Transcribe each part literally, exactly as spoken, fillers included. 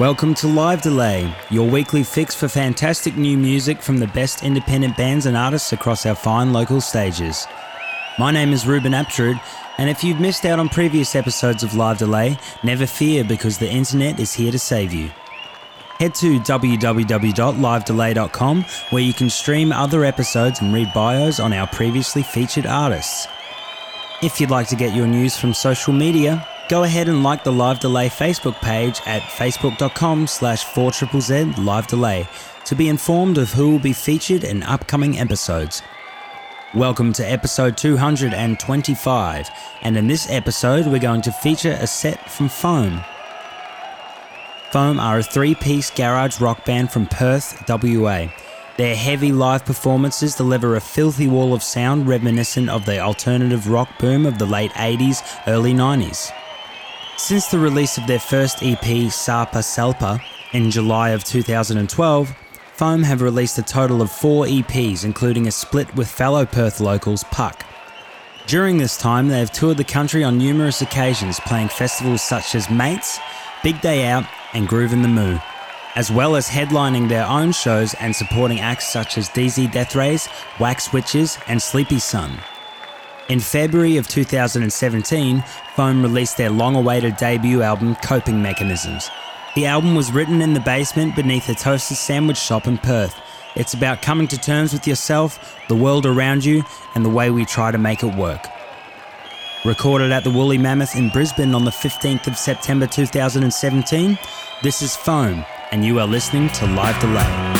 Welcome to Live Delay, your weekly fix for fantastic new music from the best independent bands and artists across our fine local stages. My name is Ruben Apterud, and if you've missed out on previous episodes of Live Delay, never fear because the internet is here to save you. Head to w w w dot live delay dot com where you can stream other episodes and read bios on our previously featured artists. If you'd like to get your news from social media, go ahead and like the Live Delay Facebook page at facebook dot com slash four triple Z live delay to be informed of who will be featured in upcoming episodes. Welcome to episode two hundred twenty-five, and in this episode we're going to feature a set from Foam. Foam are a three-piece garage rock band from Perth, W A. Their heavy live performances deliver a filthy wall of sound reminiscent of the alternative rock boom of the late eighties, early nineties. Since the release of their first E P, Sarpa Salpa, in July of two thousand twelve, Foam have released a total of four E Ps, including a split with fellow Perth locals Puck. During this time, they have toured the country on numerous occasions, playing festivals such as Mates, Big Day Out, and Groovin' the Moo, as well as headlining their own shows and supporting acts such as D Z Death Rays, Wax Witches, and Sleepy Sun. In February of two thousand seventeen, Foam released their long-awaited debut album, Coping Mechanisms. The album was written in the basement beneath a toaster sandwich shop in Perth. It's about coming to terms with yourself, the world around you, and the way we try to make it work. Recorded at the Woolly Mammoth in Brisbane on the fifteenth of September two thousand seventeen, this is Foam, and you are listening to Live Delay.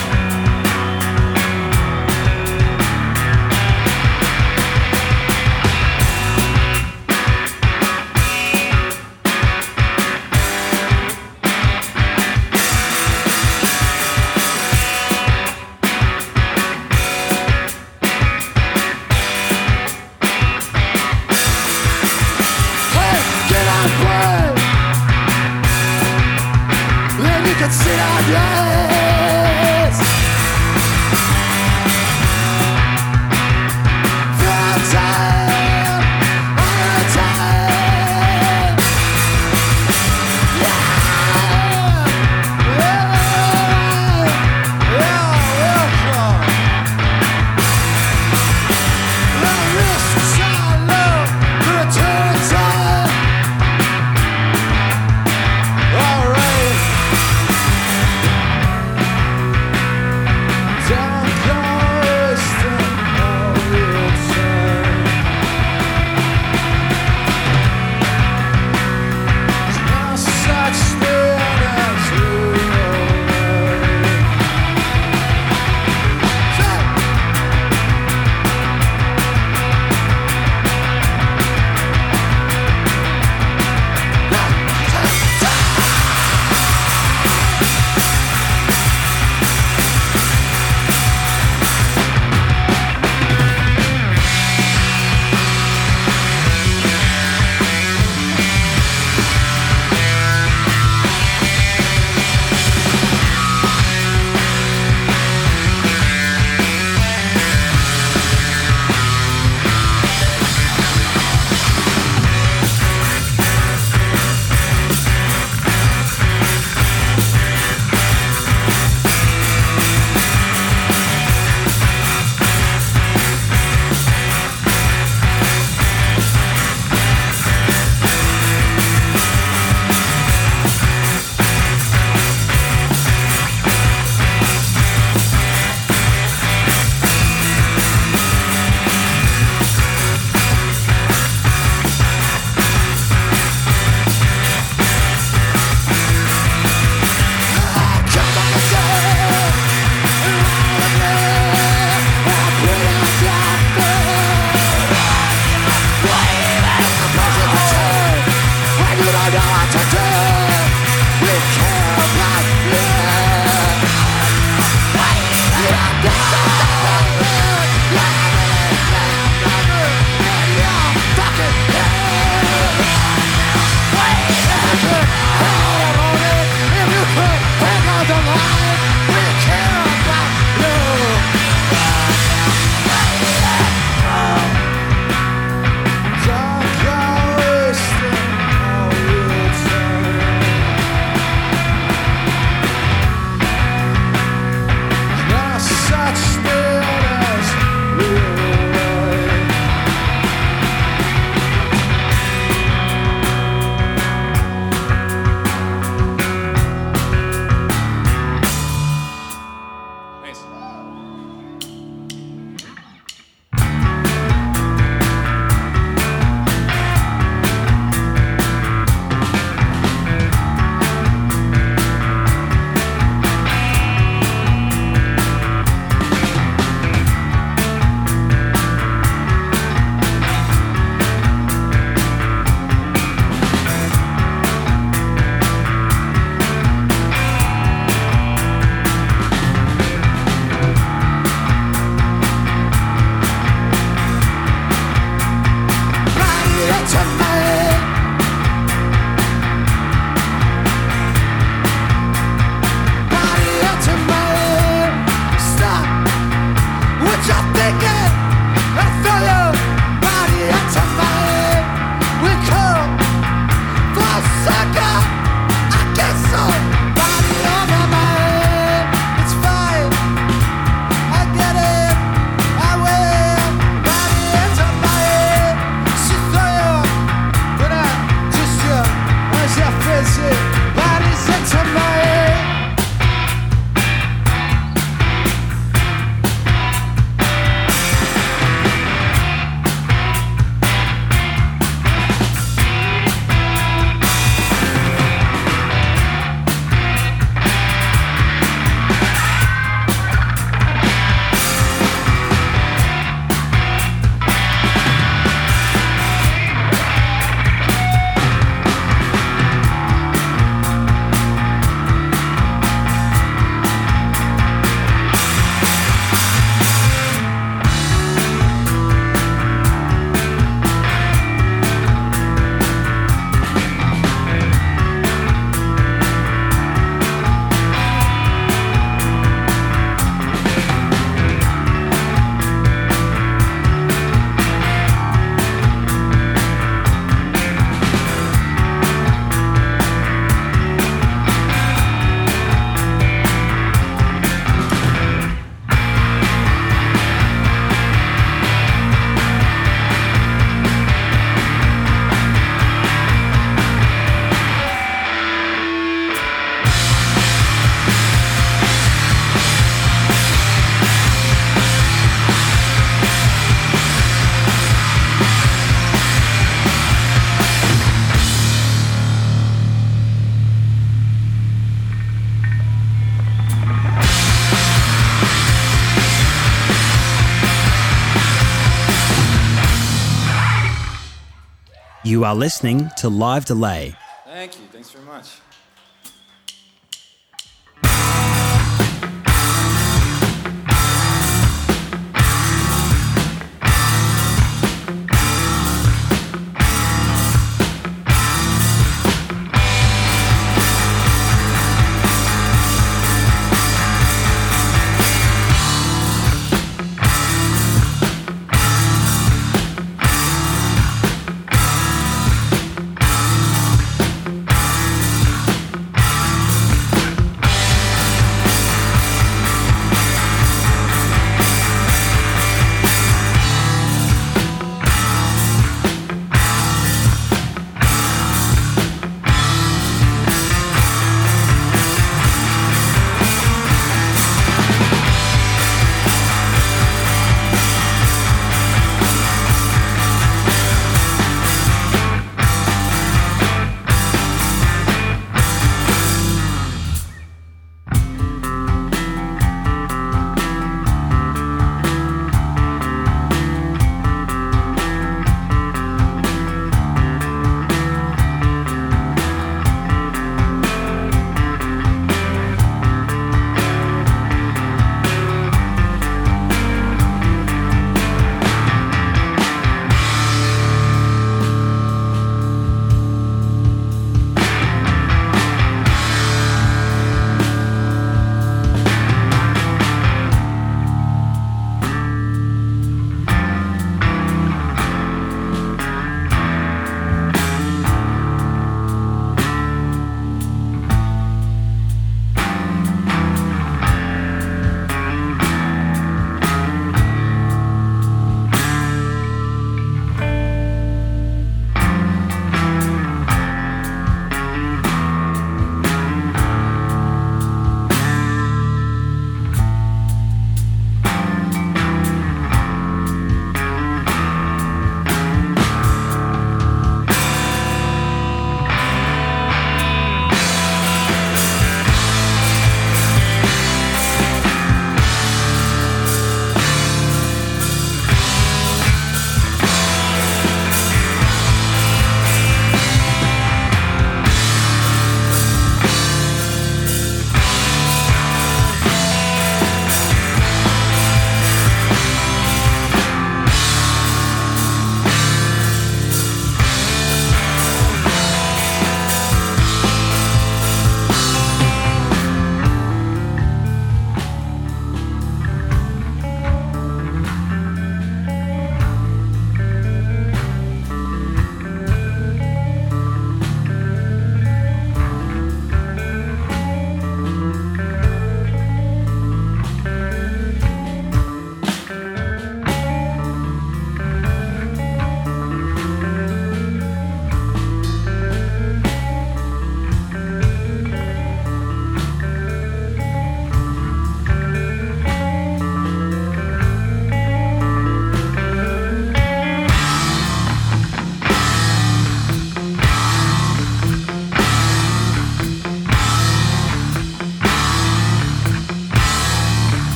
You are listening to Live Delay. Thank you. Thanks very much.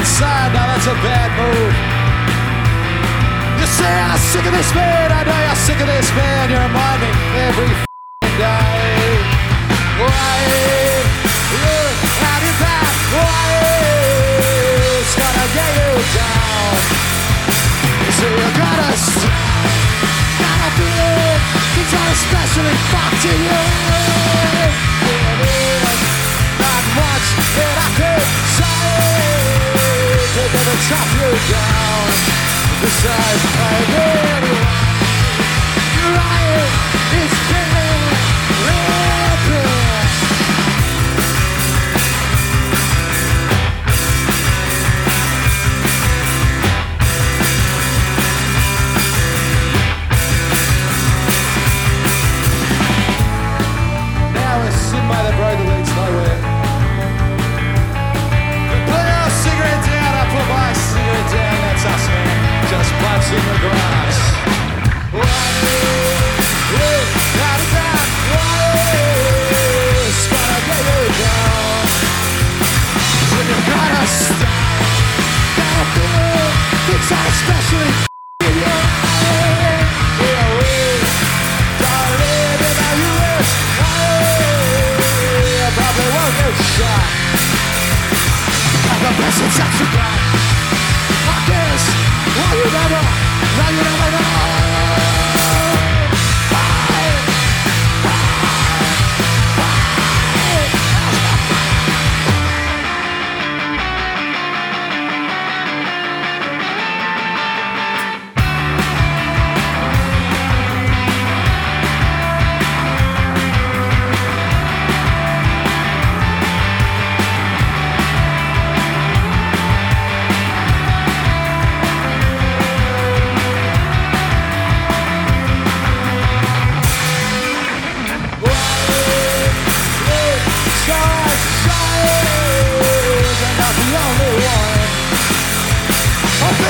inside, now that's a bad move. You say I'm sick of this man, I know you're sick of this man. You remind me every f***ing day. Why look at your back, why it's gonna get you down. You say you gotta stop, gotta feel it, things are especially fucked in your head. It is not much that I could say. They're gonna chop you down. Besides, I will. Your eye is getting ripped. Now we're sitting by the road that leads nowhere. Put our cigarette down, I put my cigarette down. That's us, man. Just butts in the grass. Why, out of that, why, it's gonna get you down. So you gotta stop, gotta feel, things are especially f***ing your eye. Yeah, we don't live in the U S I probably won't get shot. The best it's actually got. I guess, well, you never, now you never know. I,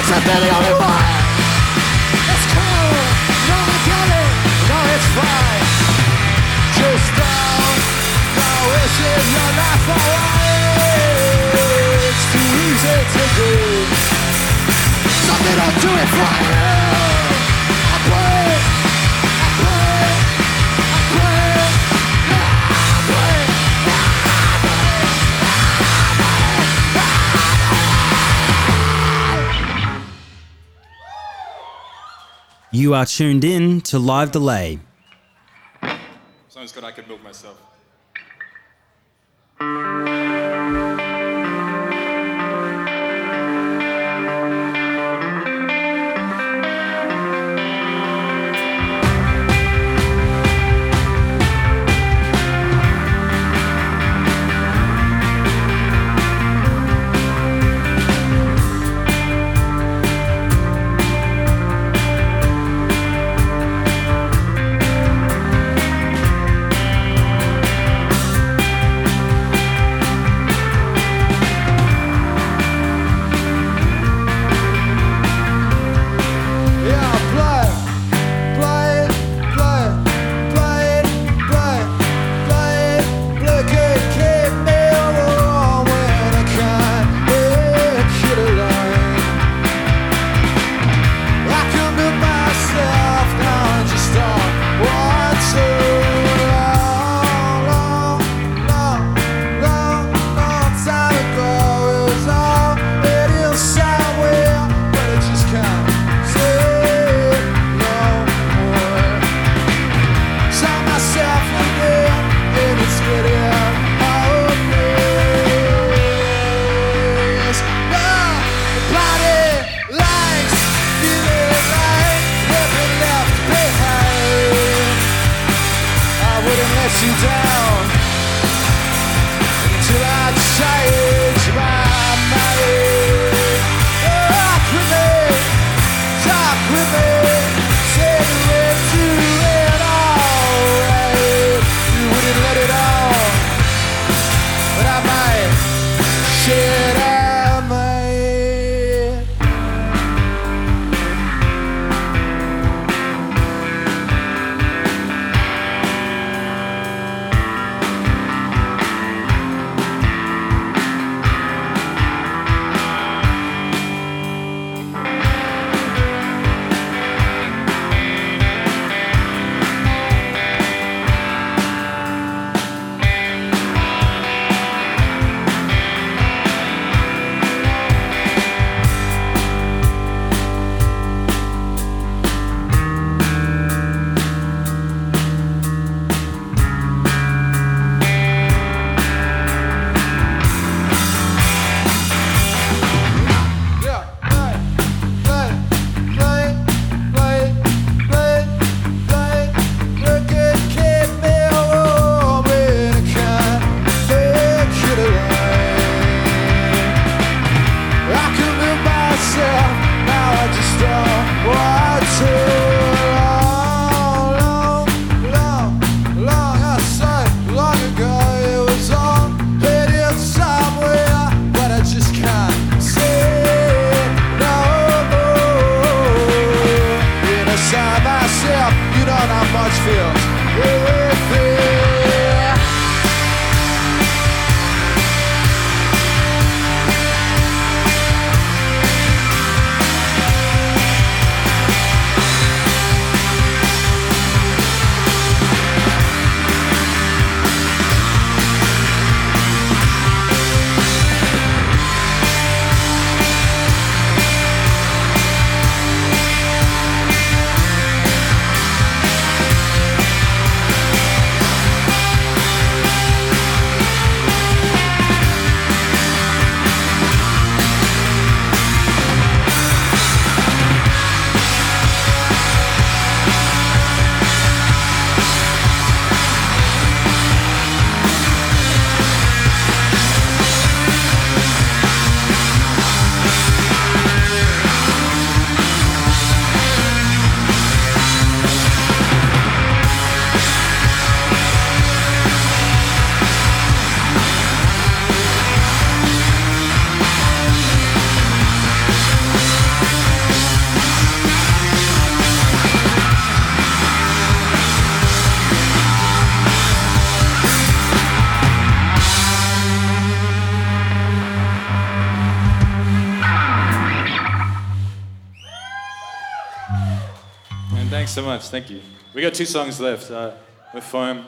it's a belly on the wire. It's cold, no I get it, no it's fine. Just don't, no wishes, no life away. It's too easy to do. Something don't do it for you. I play, I play, I play, I play, I play, I play. You are tuned in to Live Delay. Sounds good, I could milk myself. Thanks so much. Thank you. We got two songs left uh, with Foam.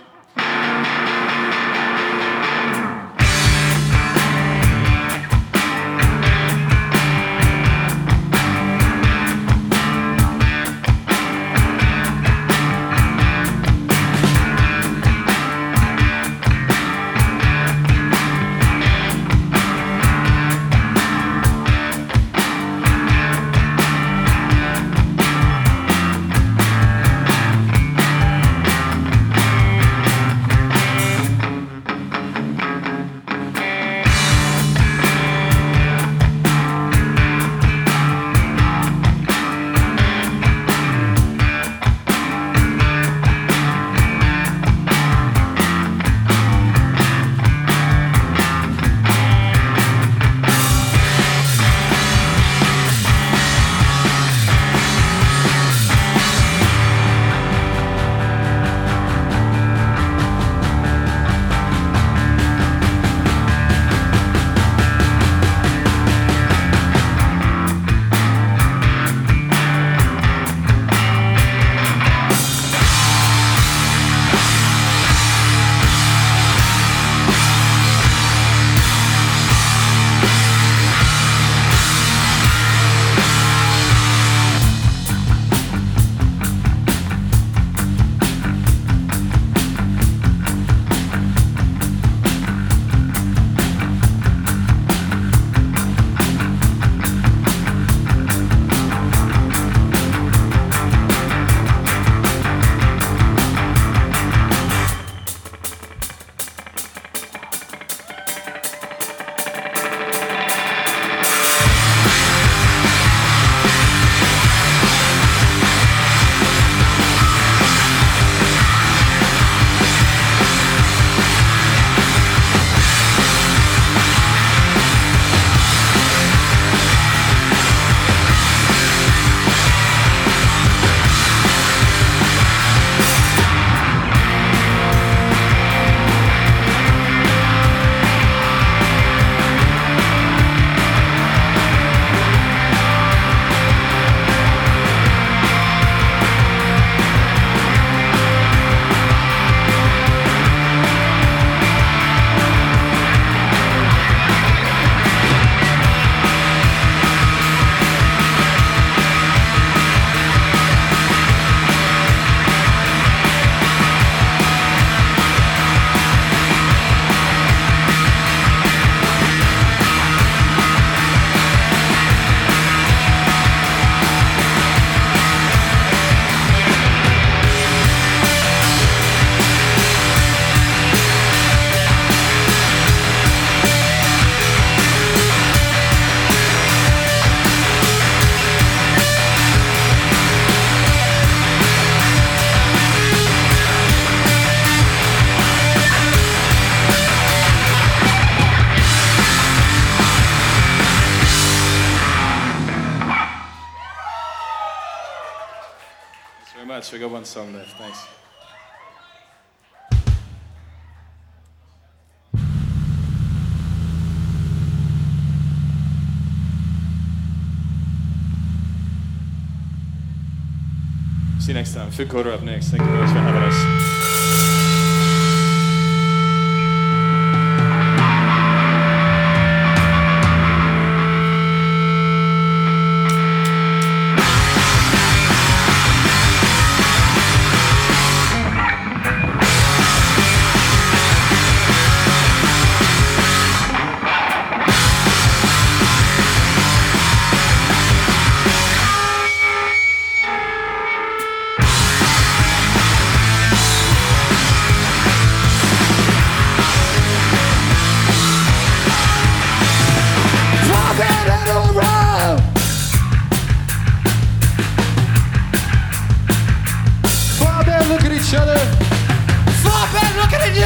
We got one song left. Thanks. See you next time. Food Quarter up next. Thank you guys for having us. Father, look at you.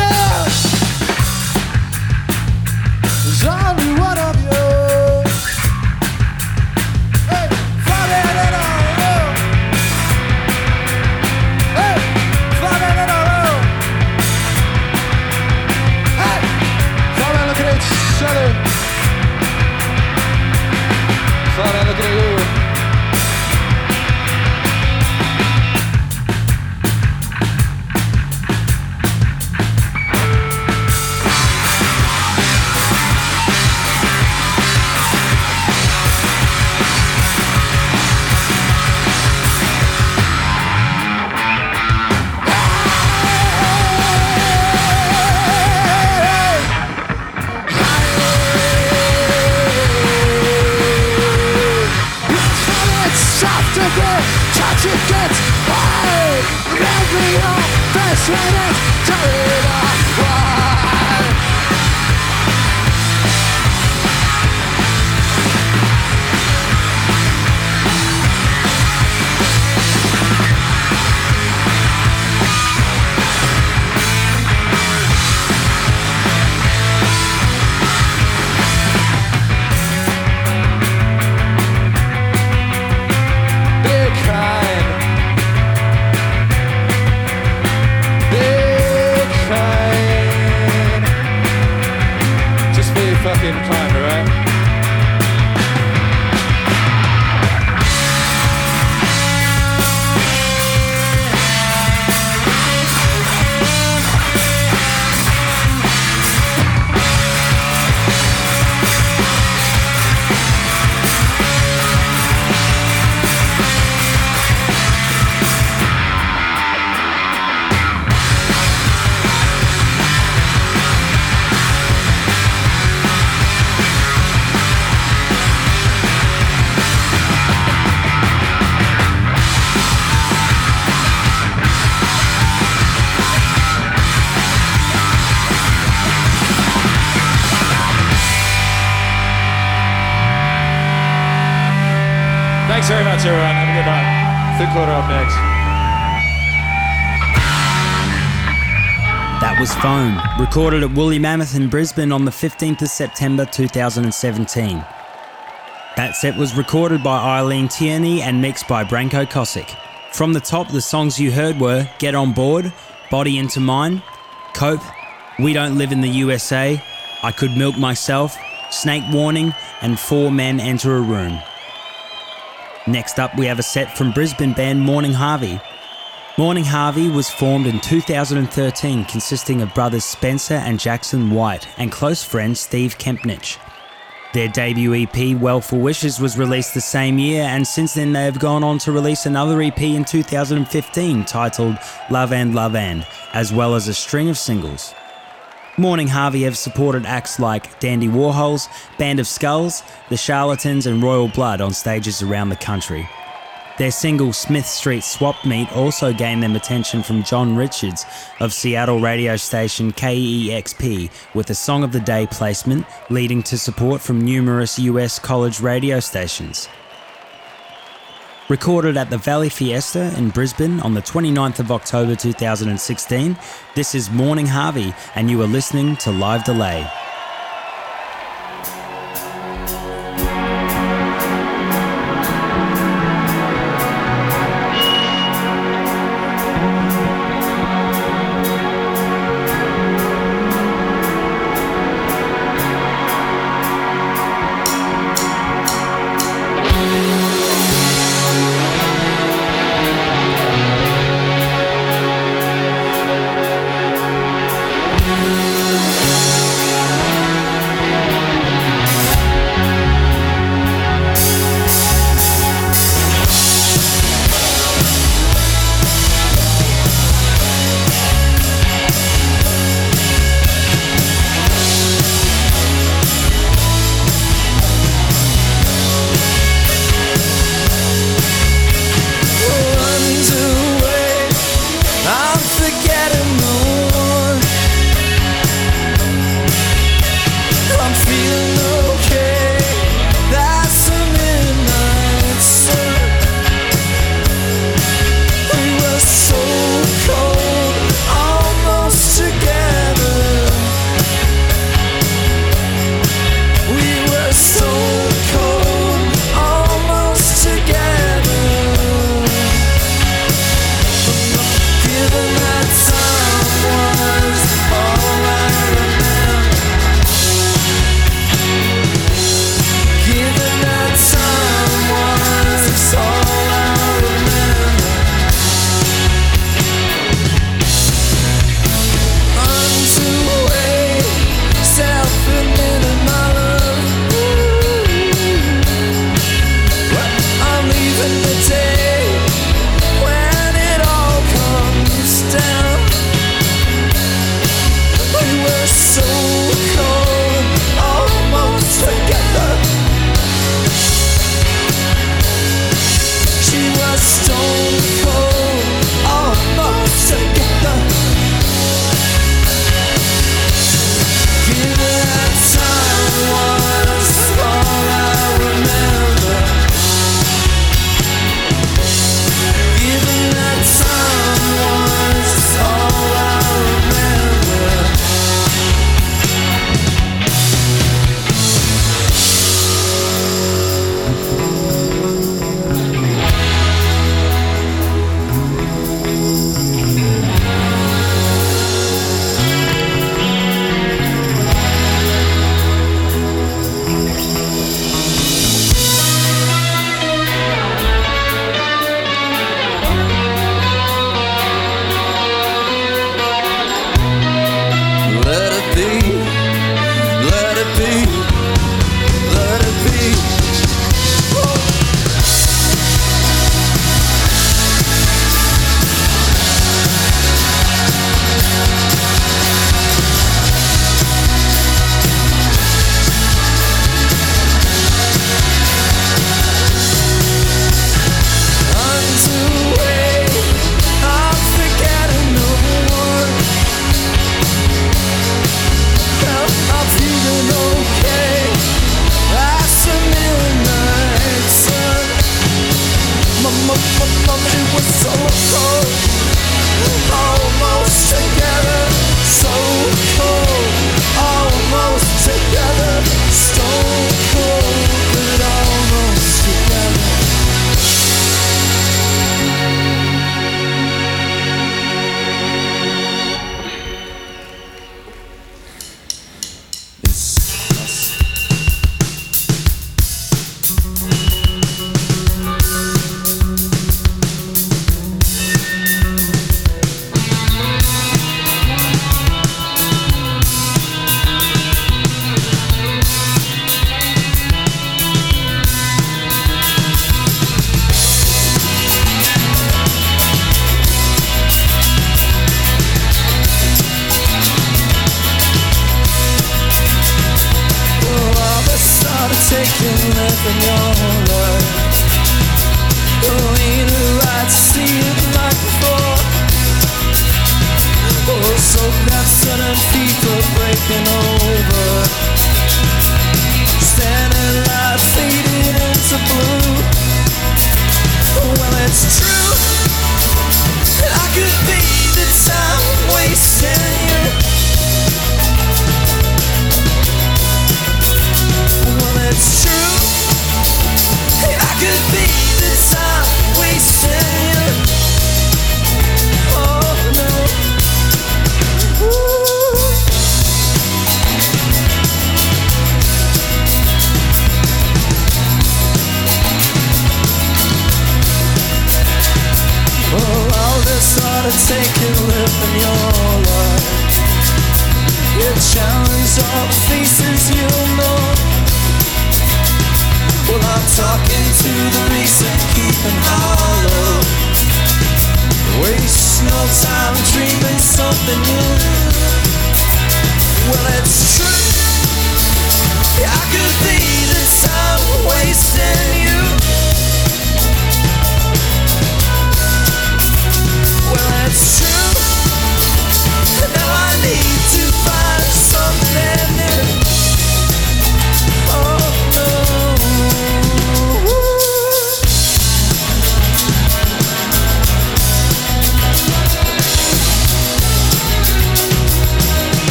tickets. Hey, let me off, best when it's turning off. Why? Foam, recorded at Woolly Mammoth in Brisbane on the fifteenth of September two thousand seventeen. That set was recorded by Eileen Tierney and mixed by Branko Kosick. From the top, the songs you heard were Get On Board, Body Into Mine, Cope, We Don't Live in the U S A, I Could Milk Myself, Snake Warning, and Four Men Enter a Room. Next up, we have a set from Brisbane band Morning Harvey. Morning Harvey was formed in two thousand thirteen, consisting of brothers Spencer and Jackson White and close friend Steve Kempnich. Their debut E P, Well for Wishes, was released the same year, and since then they have gone on to release another E P in two thousand fifteen titled Love and Love and, as well as a string of singles. Morning Harvey have supported acts like Dandy Warhols, Band of Skulls, The Charlatans and Royal Blood on stages around the country. Their single Smith Street Swap Meet also gained them attention from John Richards of Seattle radio station K E X P with a Song of the Day placement, leading to support from numerous U S college radio stations. Recorded at the Valley Fiesta in Brisbane on the twenty-ninth of October two thousand sixteen, this is Morning Harvey and you are listening to Live Delay.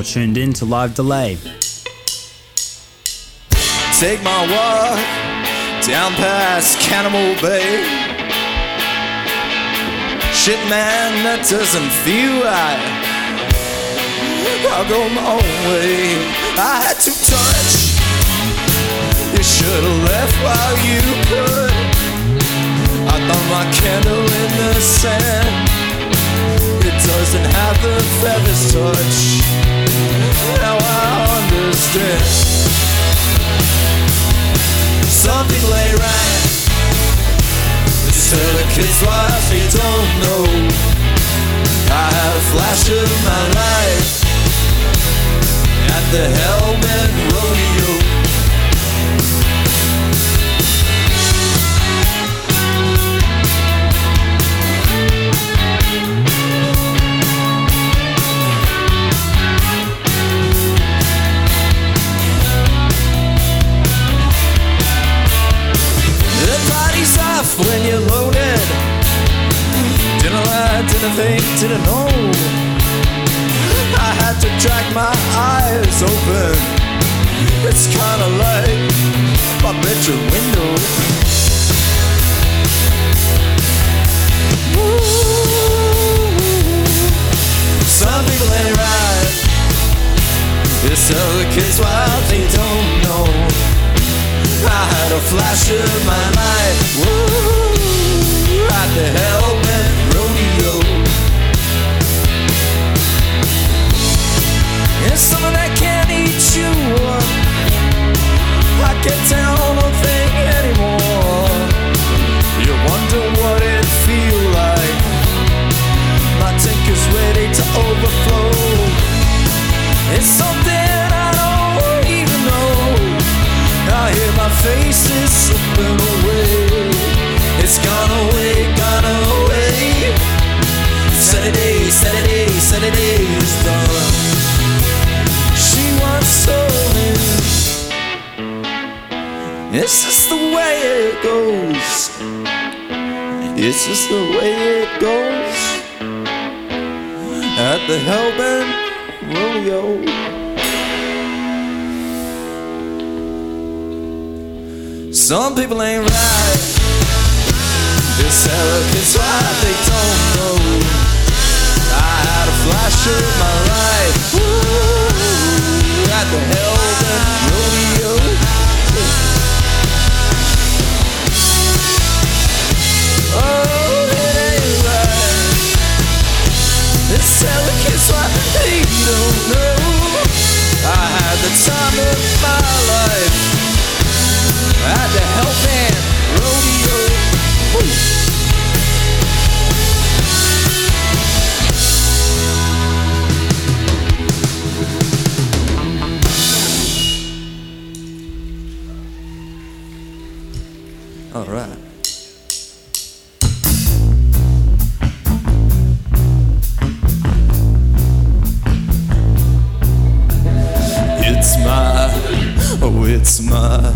Tuned in to Live Delay. Take my walk down past Cannibal Bay. Shit, man, that doesn't feel right. I'll go my own way. I had to touch. You should have left while you could. I thought my candle in the sand. It doesn't have the feathers touch. Now I understand. Something lay right. It's her kids' wife, you don't know. I had a flash of my life at the Hellman Rodeo. When you're loaded, didn't lie, didn't think, didn't know. I had to drag my eyes open. It's kinda like my bedroom window. Ooh, something lay right. This other kid's wild, they don't know. I had a flash of my light. Whoa, at the Hellman Rodeo. It's someone that can't eat you up. I can't tell no thing anymore. It's just the way it goes at the Hellbent Rodeo. Some people ain't right. This era is why they don't know. I had a flash of my life. Ooh, at the Hellbent Rodeo. Oh, it ain't right. It's delicate, so I don't know. I had the time of my life at the Hellbent Rodeo. Woo. All right. It's my, oh it's my,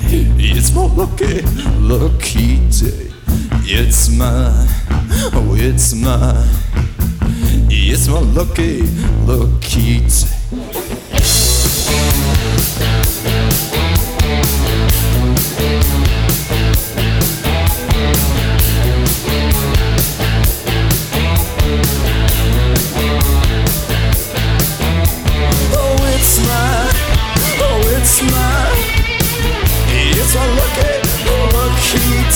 it's my lucky, lucky day. It's my, oh it's my, it's my lucky, lucky day. It's mine, oh it's mine. It's my lucky, lucky day. In the cab that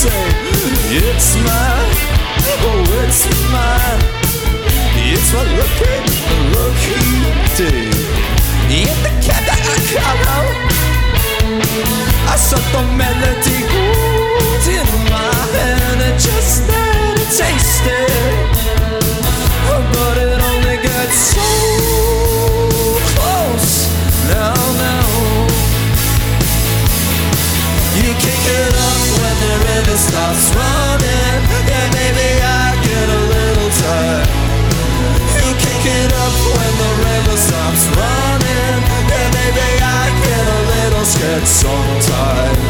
I carol, I saw the melody gold in my hand. It just had a taste it, oh, but it only got so close. Now, now you kick it off when the river stops running. Yeah, maybe I get a little tired. You kick it up when the river stops running. Yeah, maybe I get a little scared sometimes.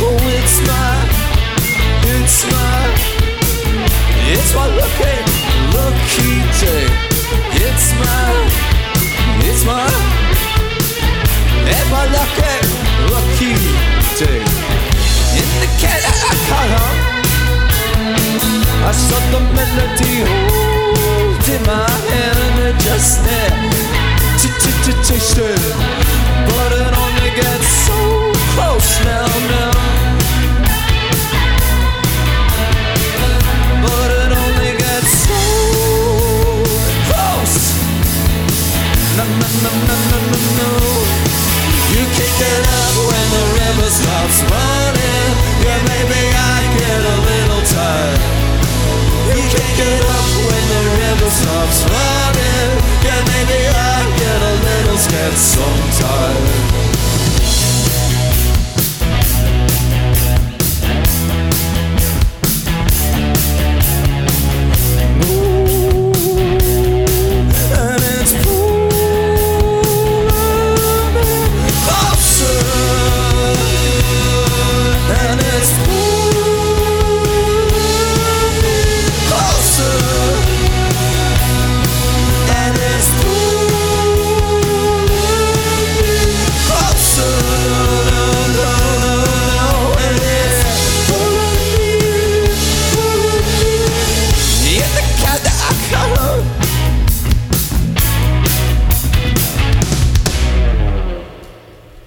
Oh, it's my, it's my, it's my lucky, lucky day. It's my, it's my, it's my lucky, lucky day. In the cat I caught on, I saw the melody hold in my hand and it just there to taste it, but it only gets so close now, now. But it only gets so close. No, no, no, no, no, no. You kick it up when the river stops running. Yeah, maybe I get a little tired. You kick it up when the river stops running. Yeah, maybe I get a little scared sometimes.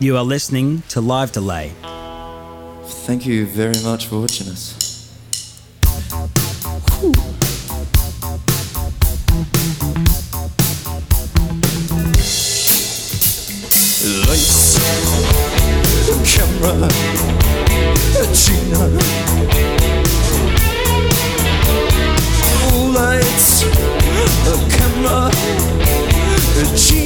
You are listening to Live Delay. Thank you very much for watching us. Whew. Lights, camera, Gina. Lights, camera, Gina. Gina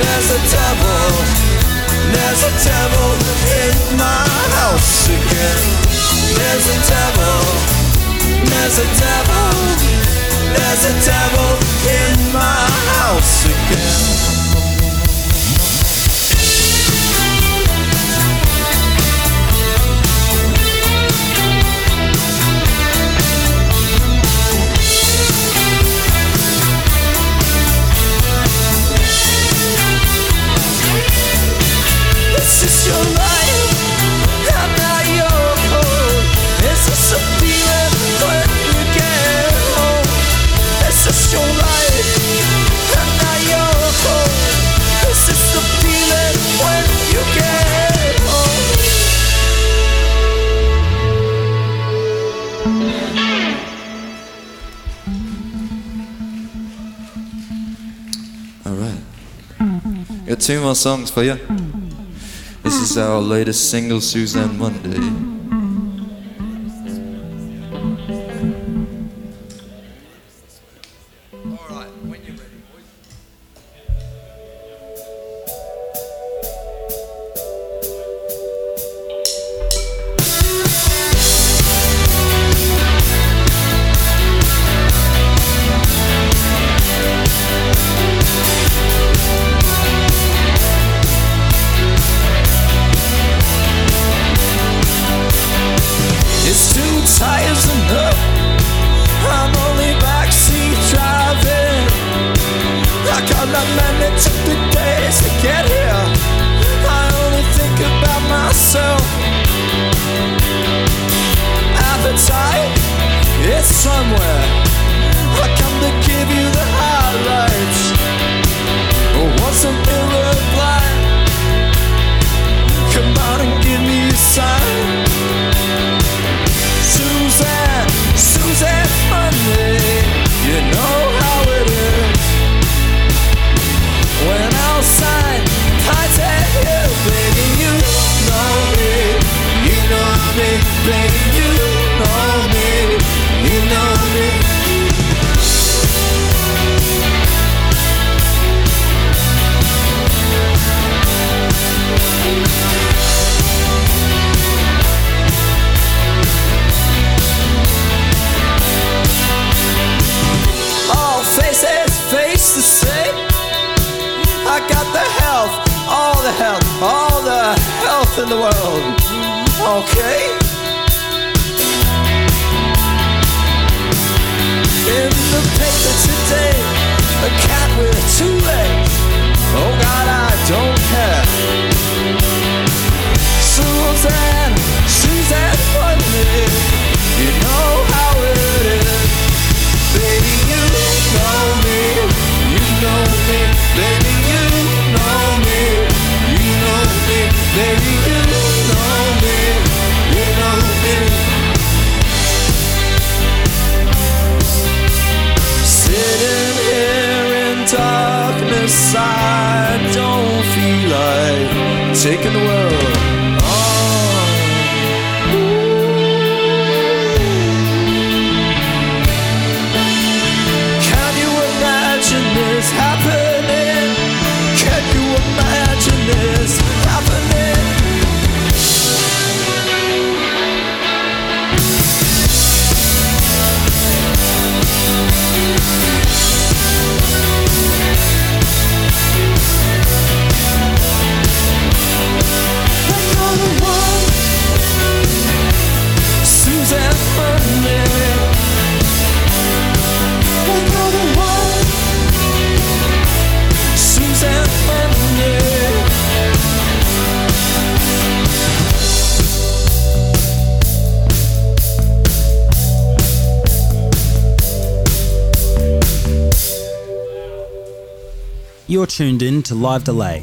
There's a devil, there's a devil in my house again. There's a devil, there's a devil, there's a devil in my house again. This is your life, I'm not your home. This is a feeling when you get home. This is your life, I'm not your home. This is the feeling when you get home. Alright, got two more songs for you. This is our latest single, Suzanne Monday. All right, when you're ready, You're tuned in to Live Delay.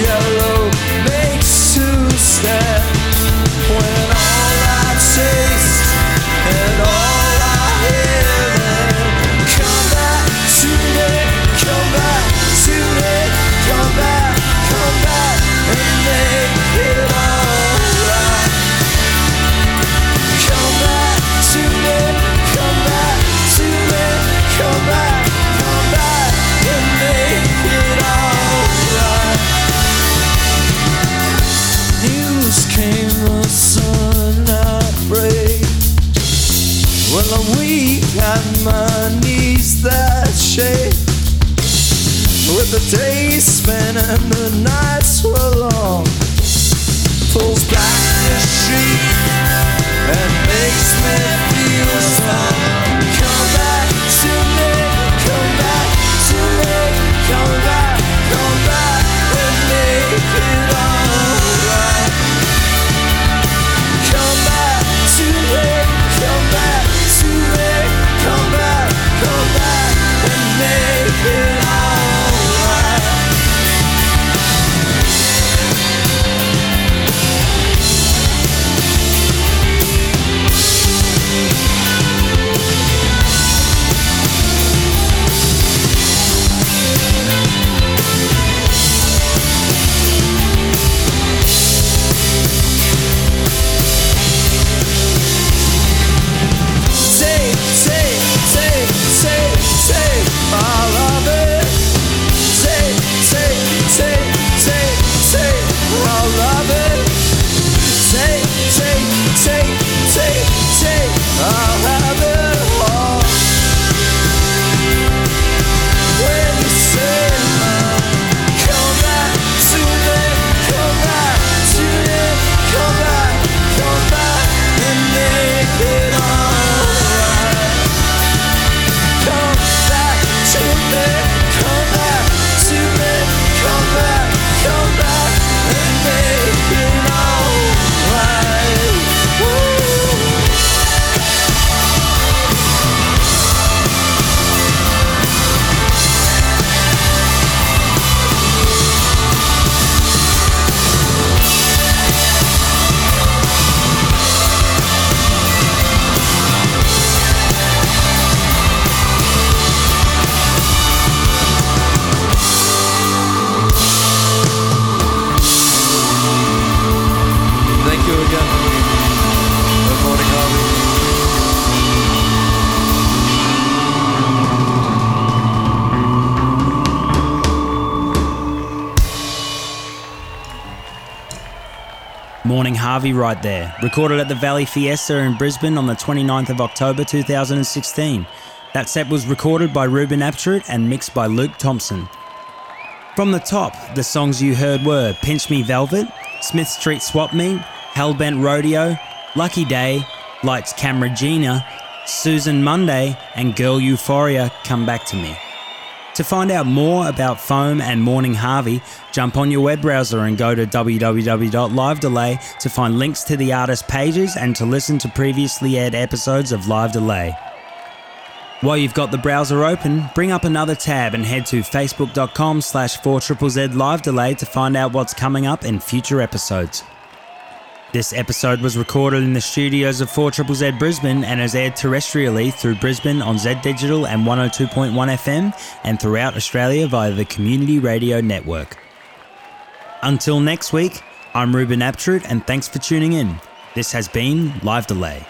yellow makes two step. When all I taste and all I hear them, come back to me, come back to me, come back, come back and make it all right. Come back to me, come back to me, come back, come back and make it all right. News came, the sun I prayed. Well, I'm weak on my knees that shake. With the days spent and the nights were long, pulls back the sheet and makes me feel strong. Come back to me, come back to me, come back, come back and make it all right. Come back to me, come back to me, come back, come back and make it all right. Morning Harvey right there, recorded at the Valley Fiesta in Brisbane on the twenty-ninth of October two thousand sixteen. That set was recorded by Ruben Apterud and mixed by Luke Thompson. From the top, the songs you heard were Pinch Me Velvet, Smith Street Swap Meet, Hellbent Rodeo, Lucky Day, Lights Camera Gina, Susan Monday and Girl Euphoria, Come Back to Me. To find out more about Foam and Morning Harvey, jump on your web browser and go to w w w dot live delay to find links to the artist pages and to listen to previously aired episodes of Live Delay. While you've got the browser open, bring up another tab and head to facebook.com slash 4ZZZ Live Delay to find out what's coming up in future episodes. This episode was recorded in the studios of four Z Z Z Brisbane and is aired terrestrially through Brisbane on Z Digital and one oh two point one F M and throughout Australia via the Community Radio Network. Until next week, I'm Ruben Apterud and thanks for tuning in. This has been Live Delay.